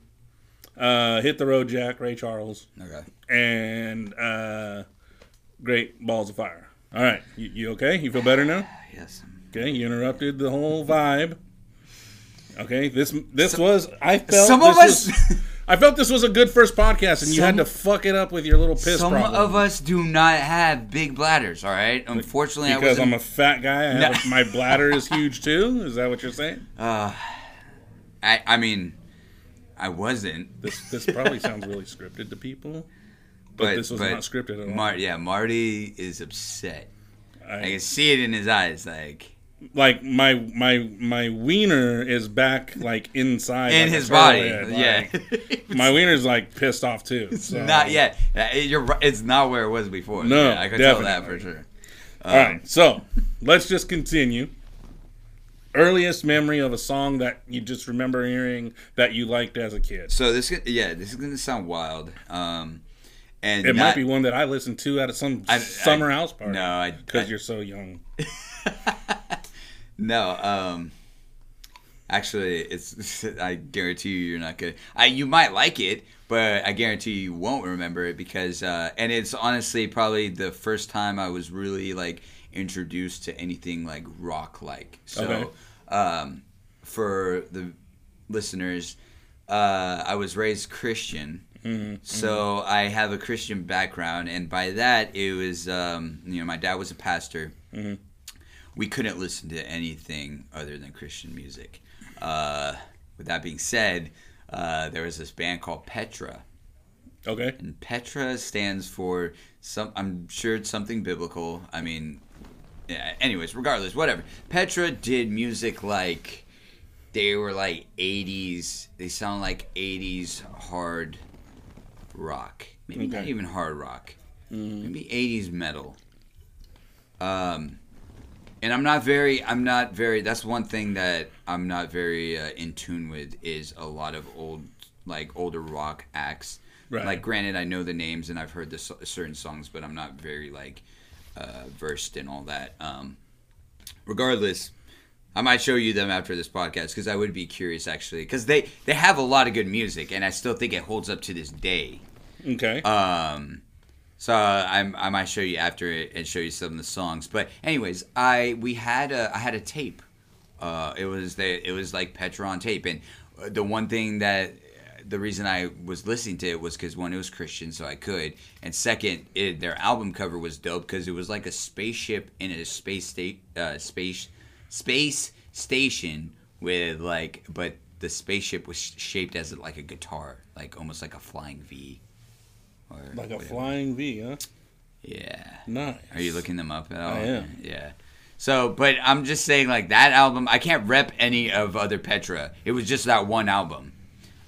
uh, "Hit the Road Jack" Ray Charles, okay, and uh, "Great Balls of Fire." All right, you, you okay? You feel better now? Yes. Okay, you interrupted the whole vibe. Okay, this this some, was I felt some this of us. Was, I felt this was a good first podcast, and you some, had to fuck it up with your little piss some problem. Some of us do not have big bladders, all right? Unfortunately, because I wasn't... I'm a fat guy, I have a, my bladder is huge too? Is that what you're saying? Uh, I I mean, I wasn't. This this probably sounds really scripted to people, but, but this was but not scripted at all. Mar- yeah, Marty is upset. I, I can see it in his eyes, like... Like my my my wiener is back like inside in like his body, yeah. Like, my wiener's like pissed off too. It's so. Not yet. You're it's not where it was before. No, yeah, I could definitely. Tell that for sure. Um, All right, so let's just continue. Earliest memory of a song that you just remember hearing that you liked as a kid. So this, yeah, this is gonna sound wild. Um, and it not, might be one that I listened to at some I, summer I, house party. No, because you're so young. No, um, Actually, it's I guarantee you you're not gonna. I, you might like it, but I guarantee you won't remember it because. Uh, and it's honestly probably the first time I was really like introduced to anything like rock like. So, okay. um, for the listeners, uh, I was raised Christian, mm-hmm. so mm-hmm. I have a Christian background, and by that it was um, you know my dad was a pastor. Mm-hmm. We couldn't listen to anything other than Christian music. Uh, with that being said, uh, there was this band called Petra. Okay. And Petra stands for some. I'm sure it's something biblical. I mean, yeah, anyways, regardless, whatever. Petra did music like they were like eighties. They sound like eighties hard rock. Maybe okay. not even hard rock. Mm-hmm. Maybe eighties metal. Um. And I'm not very, I'm not very, that's one thing that I'm not very uh, in tune with is a lot of old, like older rock acts. Right. Like granted, I know the names and I've heard the so- certain songs, but I'm not very like uh, versed in all that. Um, regardless, I might show you them after this podcast because I would be curious actually. Because they, they have a lot of good music and I still think it holds up to this day. Okay. Um... So uh, I'm, I might show you after it and show you some of the songs. But anyways, I we had a I had a tape. Uh, it was the, it was like Petra on tape, and the one thing that the reason I was listening to it was because one, it was Christian, so I could, and second, it, their album cover was dope because it was like a spaceship in a space state uh, space space station with like, but the spaceship was shaped as like a guitar, like almost like a flying V. Like a whatever. Flying V, huh? Yeah. Nice. Are you looking them up at all? I am. Yeah. So, but I'm just saying, like, that album, I can't rep any of other Petra. It was just that one album.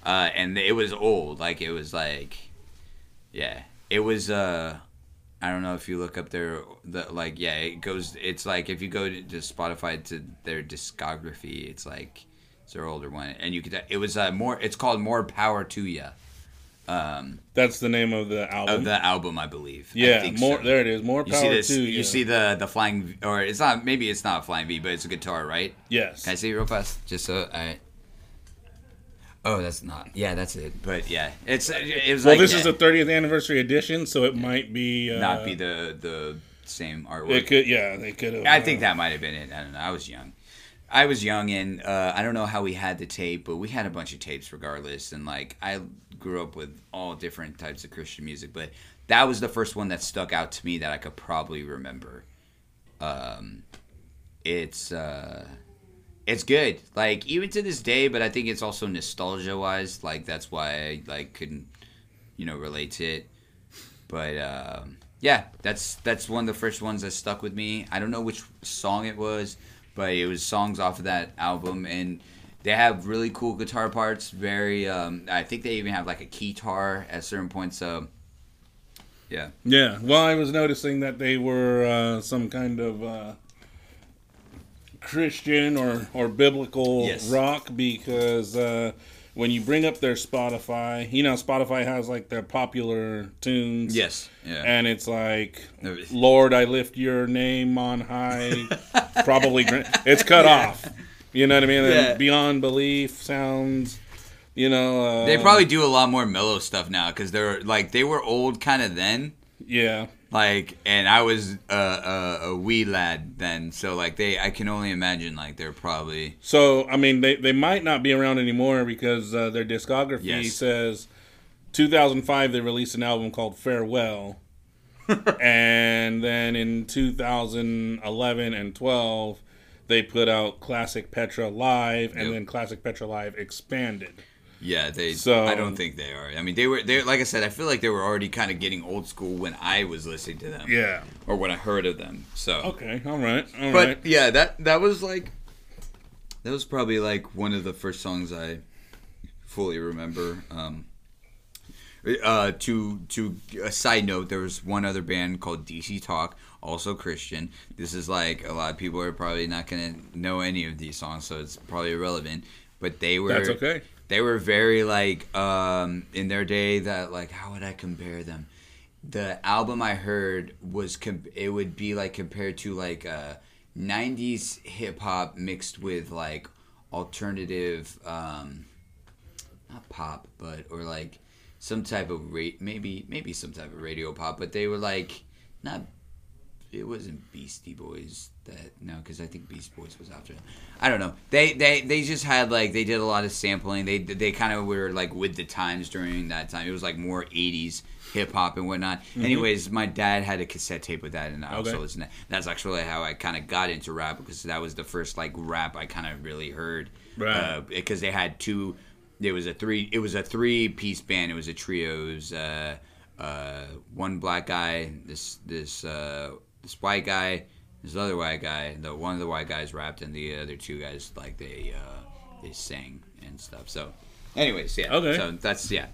Uh, and it was old. Like, it was like, yeah. It was, uh, I don't know if you look up their, the, like, yeah, it goes, it's like, if you go to, to Spotify to their discography, it's like, it's their older one. And you could, it was uh, more, it's called More Power to Ya. Um, That's the name of the album. Of the album, I believe. Yeah, I think more. So. There it is. More power you see this, to you. You see the the flying, or it's not. Maybe it's not a flying V, but it's a guitar, right? Yes. Can I see it real fast? Just so I. Oh, that's not. Yeah, that's it. But yeah, it's. It was well, like, this yeah. is the thirtieth anniversary edition, so it yeah. might be uh, not be the the same artwork. It could. Yeah, they could have. I uh, think that might have been it. I don't know. I was young. I was young, and uh, I don't know how we had the tape, but we had a bunch of tapes regardless. And, like, I grew up with all different types of Christian music, but that was the first one that stuck out to me that I could probably remember. Um, it's uh, it's good, like, even to this day, but I think it's also nostalgia-wise. Like, that's why I, like, couldn't, you know, relate to it. But, um, yeah, that's that's one of the first ones that stuck with me. I don't know which song it was. But it was songs off of that album, and they have really cool guitar parts. Very, um, I think they even have like a keytar at certain points. So, yeah. Yeah. Well, I was noticing that they were uh, some kind of uh, Christian or or biblical yes. rock because uh, when you bring up their Spotify, you know, Spotify has like their popular tunes. Yes. Yeah. And it's like, Lord, I lift your name on high. Probably it's cut yeah. off, you know what I mean? Yeah. Beyond Belief sounds, you know. Uh, they probably do a lot more mellow stuff now because they're like they were old kind of then. Yeah. Like, and I was uh, uh, a wee lad then, so like they, I can only imagine like they're probably. So I mean, they they might not be around anymore because uh, their discography yes. says two thousand five they released an album called Farewell. And then in two thousand eleven and twelve, they put out Classic Petra Live, and yep. then Classic Petra Live Expanded. Yeah, they. So, I don't think they are. I mean, they were. They like I said, I feel like they were already kind of getting old school when I was listening to them. Yeah, or when I heard of them. So okay, all right, all but, right. But yeah, that that was like, that was probably like one of the first songs I fully remember. Um, Uh, to to a side note, there was one other band called D C Talk, also Christian. This is like a lot of people are probably not gonna know any of these songs, so it's probably irrelevant. But they were that's okay. They were very like um, in their day that like how would I compare them? The album I heard was comp- it would be like compared to like uh, nineties hip hop mixed with like alternative, um, not pop, but, or like some type of, ra- maybe, maybe some type of radio pop, but they were like, not, it wasn't Beastie Boys that, no, because I think Beastie Boys was after that. I don't know. They, they, they just had like, they did a lot of sampling. They, they kind of were like with the times during that time. It was like more eighties hip hop and whatnot. Mm-hmm. Anyways, my dad had a cassette tape with that, and I also okay. listened to that. That's actually how I kind of got into rap, because that was the first like rap I kind of really heard. Right. Because uh, they had two. There was a three. It was a three-piece band. It was a trio. It was uh, uh, one black guy, this this uh, this white guy, this other white guy. The one of the white guys rapped, and the other two guys like they uh, they sang and stuff. So, anyways, yeah. Okay. So that's yeah.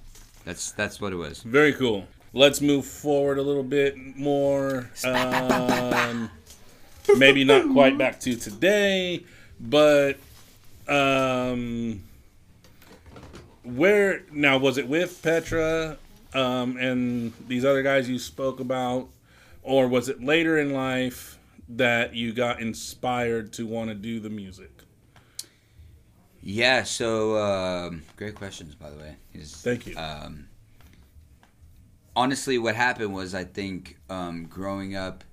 That's that's what it was. Very cool. Let's move forward a little bit more. Um, maybe not quite back to today, but um, where now was it with Petra um, and these other guys you spoke about, or was it later in life that you got inspired to want to do the music? Yeah, so um, great questions, by the way. Is, Thank you. Um, honestly, what happened was, I think um, growing up,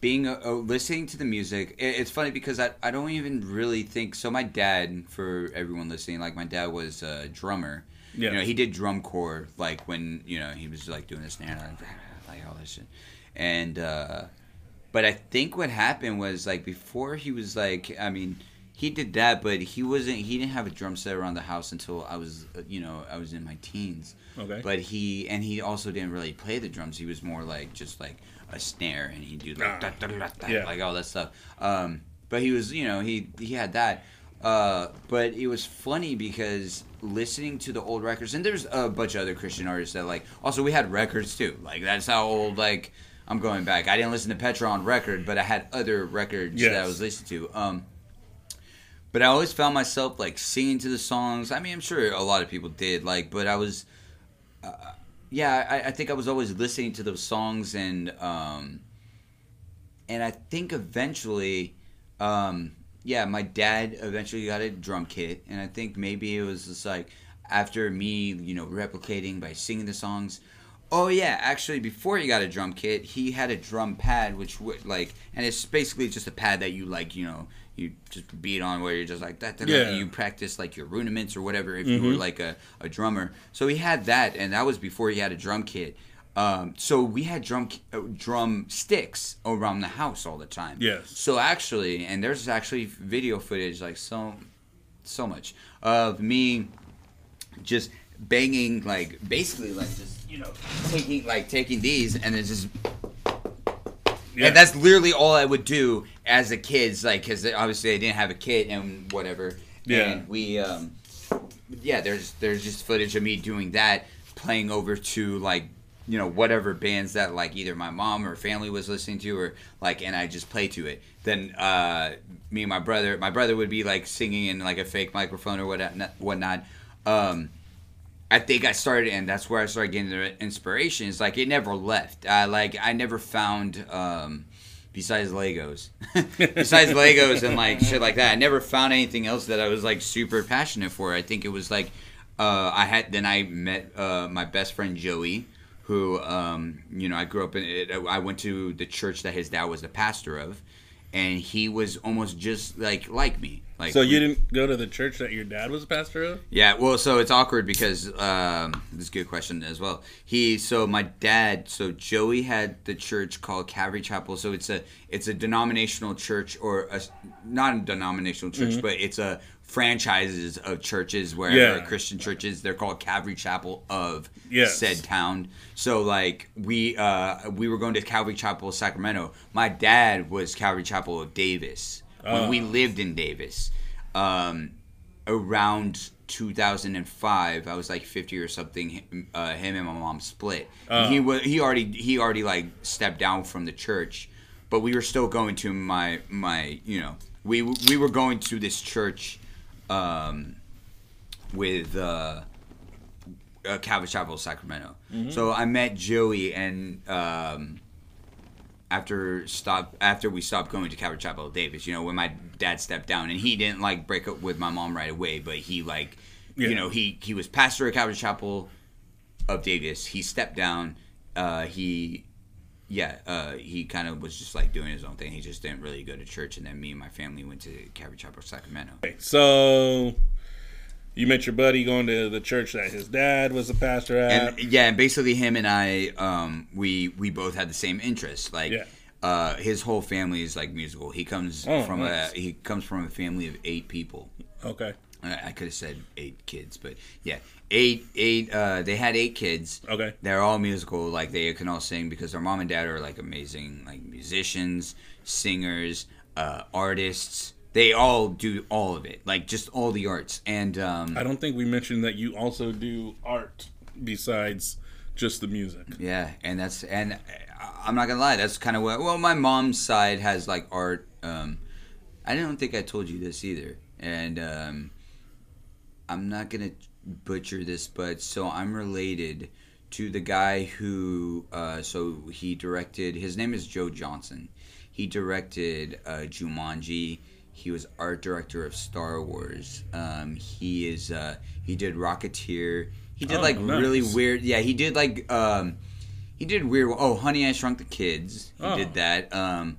being a, a, listening to the music. It, it's funny because I I don't even really think so. My dad, for everyone listening, like my dad was a drummer. Yeah. You know, he did drum corps, like when you know he was like doing this snare, like, like all this shit, and uh, but I think what happened was like before he was like, I mean. He did that, but he wasn't. He didn't have a drum set around the house until I was, you know, I was in my teens. Okay. But he and he also didn't really play the drums. He was more like just like a snare, and he'd do like ah, da, da, da, da, yeah. like all that stuff. Um, but he was, you know, he he had that. Uh, but it was funny because listening to the old records, and there's a bunch of other Christian artists that like. Also, we had records too. Like that's how old. Like I'm going back. I didn't listen to Petra on record, but I had other records yes. that I was listening to. Um. But I always found myself, like, singing to the songs. I mean, I'm sure a lot of people did, like, but I was, uh, yeah, I, I think I was always listening to those songs, and um, and I think eventually, um, yeah, my dad eventually got a drum kit, and I think maybe it was just, like, after me, you know, replicating by singing the songs. Oh, yeah, actually, before he got a drum kit, he had a drum pad, which, would like, and it's basically just a pad that you, like, you know, you just beat on where you're just like that. that yeah. You practice like your rudiments or whatever if mm-hmm. you were like a, a drummer. So he had that, and that was before he had a drum kit. Um, so we had drum uh, drum sticks around the house all the time. Yes. So actually, and there's actually video footage like so, so much of me just banging like basically like just you know taking like taking these and then just. Yeah. And that's literally all I would do as a kid, like, because obviously I didn't have a kid and whatever. Yeah. And we, um, yeah, there's there's just footage of me doing that, playing over to, like, you know, whatever bands that, like, either my mom or family was listening to or, like, and I just play to it. Then uh, me and my brother, my brother would be, like, singing in, like, a fake microphone or whatnot. Um I think I started, and that's where I started getting the inspiration. It's like it never left. I like I never found, um, besides Legos, besides Legos and like shit like that. I never found anything else that I was like super passionate for. I think it was like uh, I had. Then I met uh, my best friend Joey, who um, you know I grew up in. It, I went to the church that his dad was the pastor of, and he was almost just like like me. Like, so you didn't go to the church that your dad was a pastor of? Yeah, well, so it's awkward because, um, this is a good question as well. He, so my dad, so Joey had the church called Calvary Chapel. So it's a it's a denominational church or a, not a denominational church, mm-hmm. but it's a franchises of churches where yeah. Christian churches, they're called Calvary Chapel of yes. said town. So like we uh, we were going to Calvary Chapel, Sacramento. My dad was Calvary Chapel of Davis. When we lived in Davis, um, around two thousand five, I was like fifty or something. Uh, him and my mom split. Uh, he was he already he already like stepped down from the church, but we were still going to my my you know we we were going to this church, um, with uh, uh, Calvary Chapel, Sacramento. Mm-hmm. So I met Joey and. Um, after stop after we stopped going to Calvary Chapel Davis, you know, when my dad stepped down, and he didn't like break up with my mom right away, but he like, yeah. you know, he, he was pastor at Calvary Chapel of Davis. He stepped down. Uh, he, yeah, uh, he kind of was just like doing his own thing. He just didn't really go to church. And then me and my family went to Calvary Chapel, Sacramento. Okay, so you met your buddy going to the church that his dad was a pastor at. And, yeah, and basically him and I, um, we we both had the same interests. Like, yeah. uh, his whole family is like musical. He comes oh, from nice. a he comes from a family of eight people. Okay. I could have said eight kids, but yeah, eight, eight. Uh, they had eight kids. Okay, they're all musical. Like they can all sing because their mom and dad are like amazing, like musicians, singers, uh, artists. They all do all of it, like just all the arts. And um, I don't think we mentioned that you also do art besides just the music. Yeah, and that's and I'm not gonna lie, that's kind of what. Well, my mom's side has like art. Um, I don't think I told you this either, and. Um, I'm not going to butcher this, but so I'm related to the guy who, uh, so he directed, his name is Joe Johnson. He directed uh, Jumanji. He was art director of Star Wars. Um, he is, uh, he did Rocketeer. He did oh, like nice. really weird, yeah, he did like, um, he did weird, oh, Honey, I Shrunk the Kids. He oh. did that. Um,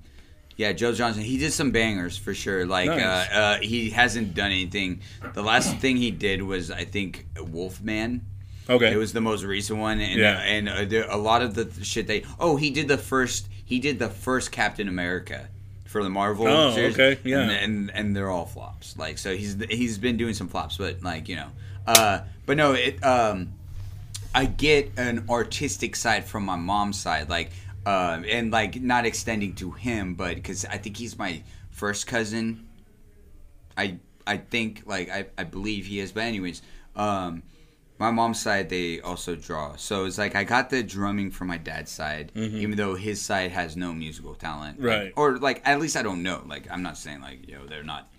Yeah, Joe Johnson. He did some bangers for sure. Like nice. uh, uh, he hasn't done anything. The last thing he did was, I think, Wolfman. Okay, it was the most recent one, and yeah. uh, and uh, there, a lot of the th- shit they. Oh, he did the first. He did the first Captain America for the Marvel oh, series. Okay, yeah, and, and and they're all flops. Like so, he's he's been doing some flops, but like you know, uh, but no, it. Um, I get an artistic side from my mom's side, like. Um, and, like, not extending to him, but because I think he's my first cousin. I I think, like, I, I believe he is. But anyways, um, my mom's side, they also draw. So it's like I got the drumming from my dad's side, mm-hmm. even though his side has no musical talent. Right. Like, or, like, at least I don't know. Like, I'm not saying, like, yo, they're not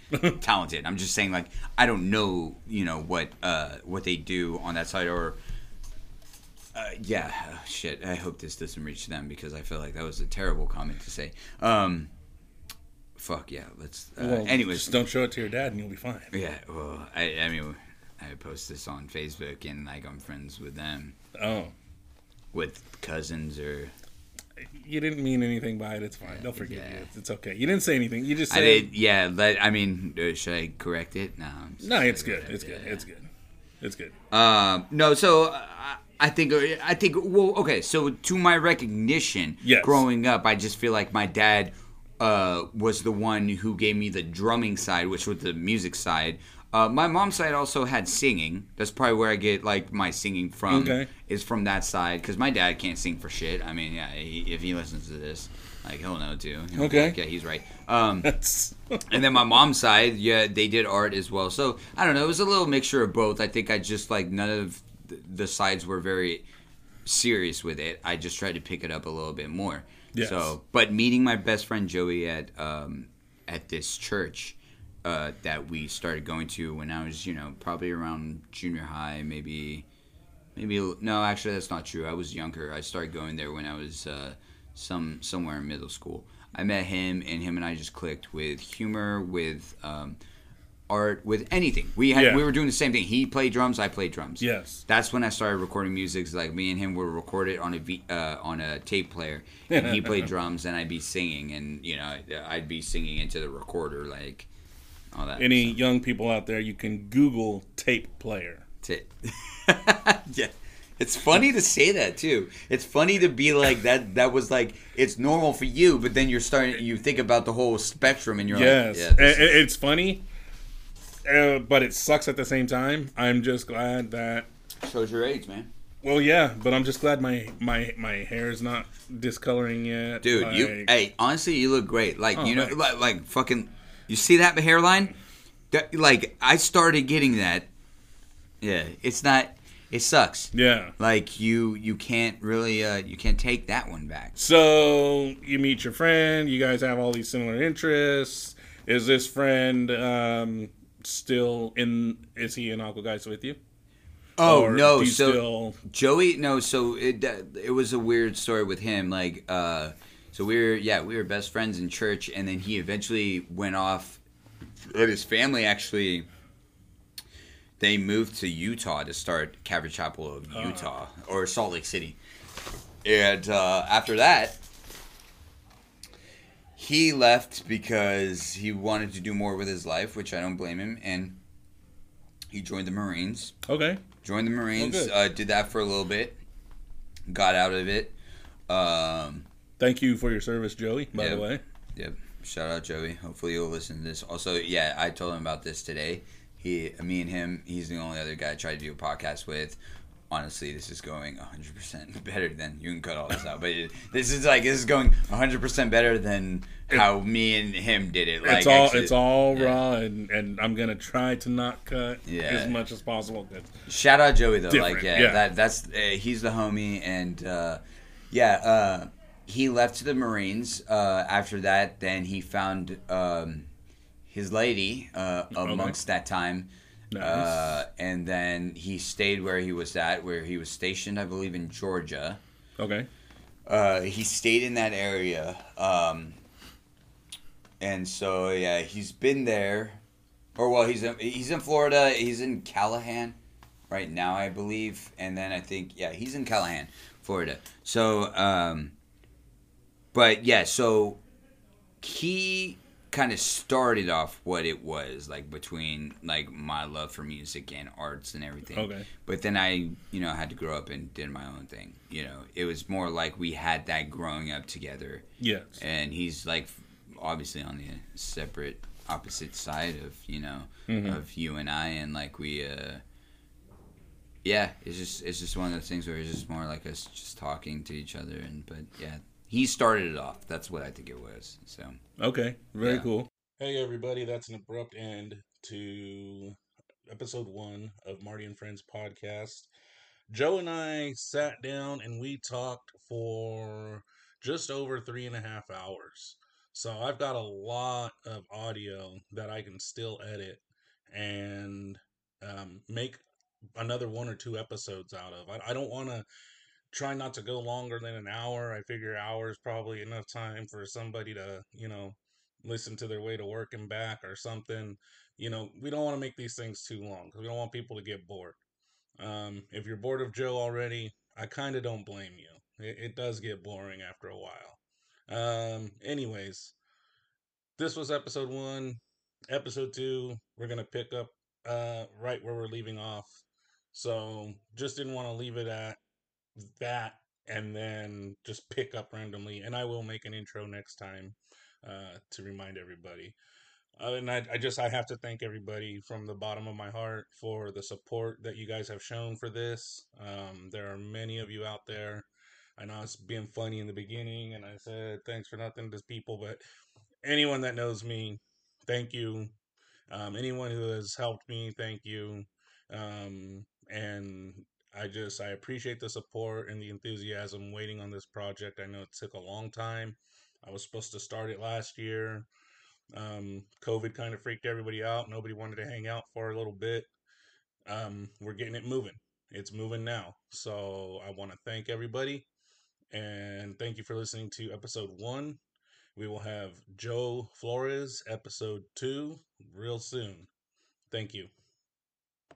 talented. I'm just saying, like, I don't know, you know, what uh, what they do on that side or... Uh, yeah, oh, shit. I hope this doesn't reach them because I feel like that was a terrible comment to say. Um, fuck yeah. Let's. Uh, well, anyways, just don't show it to your dad and you'll be fine. Yeah. Well, I, I mean, I post this on Facebook and like I'm friends with them. Oh. With cousins or. You didn't mean anything by it. It's fine. They'll forgive yeah. you. It's okay. You didn't say anything. You just. Said... I did. Yeah. Let, I mean, should I correct it? No. I'm no, it's good. It's good. Yeah. it's good. It's good. It's uh, good. No. So. Uh, I think, I think, well, okay, so to my recognition, yes. growing up, I just feel like my dad uh, was the one who gave me the drumming side, which was the music side. Uh, my mom's side also had singing. That's probably where I get, like, my singing from, okay. is from that side, because my dad can't sing for shit. I mean, yeah, he, if he listens to this, like, he'll know, too. He'll okay. Like, yeah, he's right. Um, and then my mom's side, yeah, they did art as well. So, I don't know, it was a little mixture of both. I think I just, like, none of... the sides were very serious with it. I just tried to pick it up a little bit more. Yes. So, but meeting my best friend Joey at um, at this church uh, that we started going to when I was, you know, probably around junior high, maybe, maybe no, actually that's not true. I was younger. I started going there when I was uh, some somewhere in middle school. I met him, and him and I just clicked with humor, with um, art, with anything. We had yeah. we were doing the same thing. He played drums, I played drums. Yes. That's when I started recording music. Like me and him would record it on a v, uh, on a tape player, and he played drums, and I'd be singing, and you know I'd be singing into the recorder, like all that. Any stuff. Young people out there, you can Google tape player. Tape. yeah. It's funny to say that too. It's funny to be like that. That was like it's normal for you, but then you're starting. You think about the whole spectrum, and you're yes. like, yes, yeah, it's funny. Uh, but it sucks at the same time. I'm just glad that... Shows your age, man. Well, yeah, but I'm just glad my my, my hair is not discoloring yet. Dude, like... you... Hey, honestly, you look great. Like, oh, you know, like, like, fucking... You see that hairline? That, like, I started getting that. Yeah, it's not... It sucks. Yeah. Like, you you can't really... Uh, you can't take that one back. So, you meet your friend. You guys have all these similar interests. Is this friend... Um, still in is he in Aqua Geist with you? Oh or no, you so still... Joey no, so it it was a weird story with him like uh So we were, yeah, we were best friends in church, and then he eventually went off. His family actually, they moved to Utah to start Calvary Chapel of Utah, oh. or Salt Lake City. And uh, after that, he left because he wanted to do more with his life, which I don't blame him, and he joined the Marines. Okay. Joined the Marines, uh, did that for a little bit, got out of it. Um, Thank you for your service, Joey, by yep, the way. Yep. Shout out, Joey. Hopefully you'll listen to this. Also, yeah, I told him about this today. He, Me and him, he's the only other guy I tried to do a podcast with. Honestly, this is going one hundred percent better than... You can cut all this out, but it, this is like this is going one hundred percent better than how me and him did it. Like, it's all actually, it's all yeah. raw, and, and I'm gonna try to not cut yeah. as much as possible. It's Shout out Joey though, different. like yeah, yeah. that that's uh, he's the homie, and uh, yeah, uh, he left to the Marines. Uh, after that, then he found um, his lady uh, amongst okay. that time. Nice. Uh, and then he stayed where he was at, where he was stationed, I believe, in Georgia. Okay. Uh, he stayed in that area. Um, and so, yeah, he's been there. Or, well, he's in, he's in Florida. He's in Callahan right now, I believe. And then I think, yeah, he's in Callahan, Florida. So, um, but, yeah, so he... kind of started off what it was like between like my love for music and arts and everything. Okay. But then I, you know, had to grow up and did my own thing. You know, it was more like we had that growing up together. Yes. And he's like obviously on the separate opposite side of, you know, mm-hmm. of you and I, and like we uh yeah, it's just it's just one of those things where it's just more like us just talking to each other, and but yeah. He started it off. That's what I think it was. So okay, very yeah. cool. Hey everybody, that's an abrupt end to episode one of Marty and Friends podcast. Joe and I sat down and we talked for just over three and a half hours. So I've got a lot of audio that I can still edit and um, make another one or two episodes out of. I, I don't want to. Try not to go longer than an hour. I figure hour is probably enough time for somebody to, you know, listen to their way to work and back or something. You know, we don't want to make these things too long because we don't want people to get bored. Um, if you're bored of Joe already, I kind of don't blame you. It, it does get boring after a while. Um, anyways, this was episode one. Episode two, we're going to pick up uh, right where we're leaving off. So just didn't want to leave it at that and then just pick up randomly, and I will make an intro next time uh to remind everybody, uh, and I, I just I have to thank everybody from the bottom of my heart for the support that you guys have shown for this. Um there are many of you out there. I know it's being funny in the beginning and I said thanks for nothing to people, but anyone that knows me, thank you. Um anyone who has helped me, thank you. Um and I just, I appreciate the support and the enthusiasm waiting on this project. I know it took a long time. I was supposed to start it last year. Um, COVID kind of freaked everybody out. Nobody wanted to hang out for a little bit. Um, we're getting it moving. It's moving now. So I want to thank everybody. And thank you for listening to episode one. We will have Joe Flores, episode two, real soon. Thank you.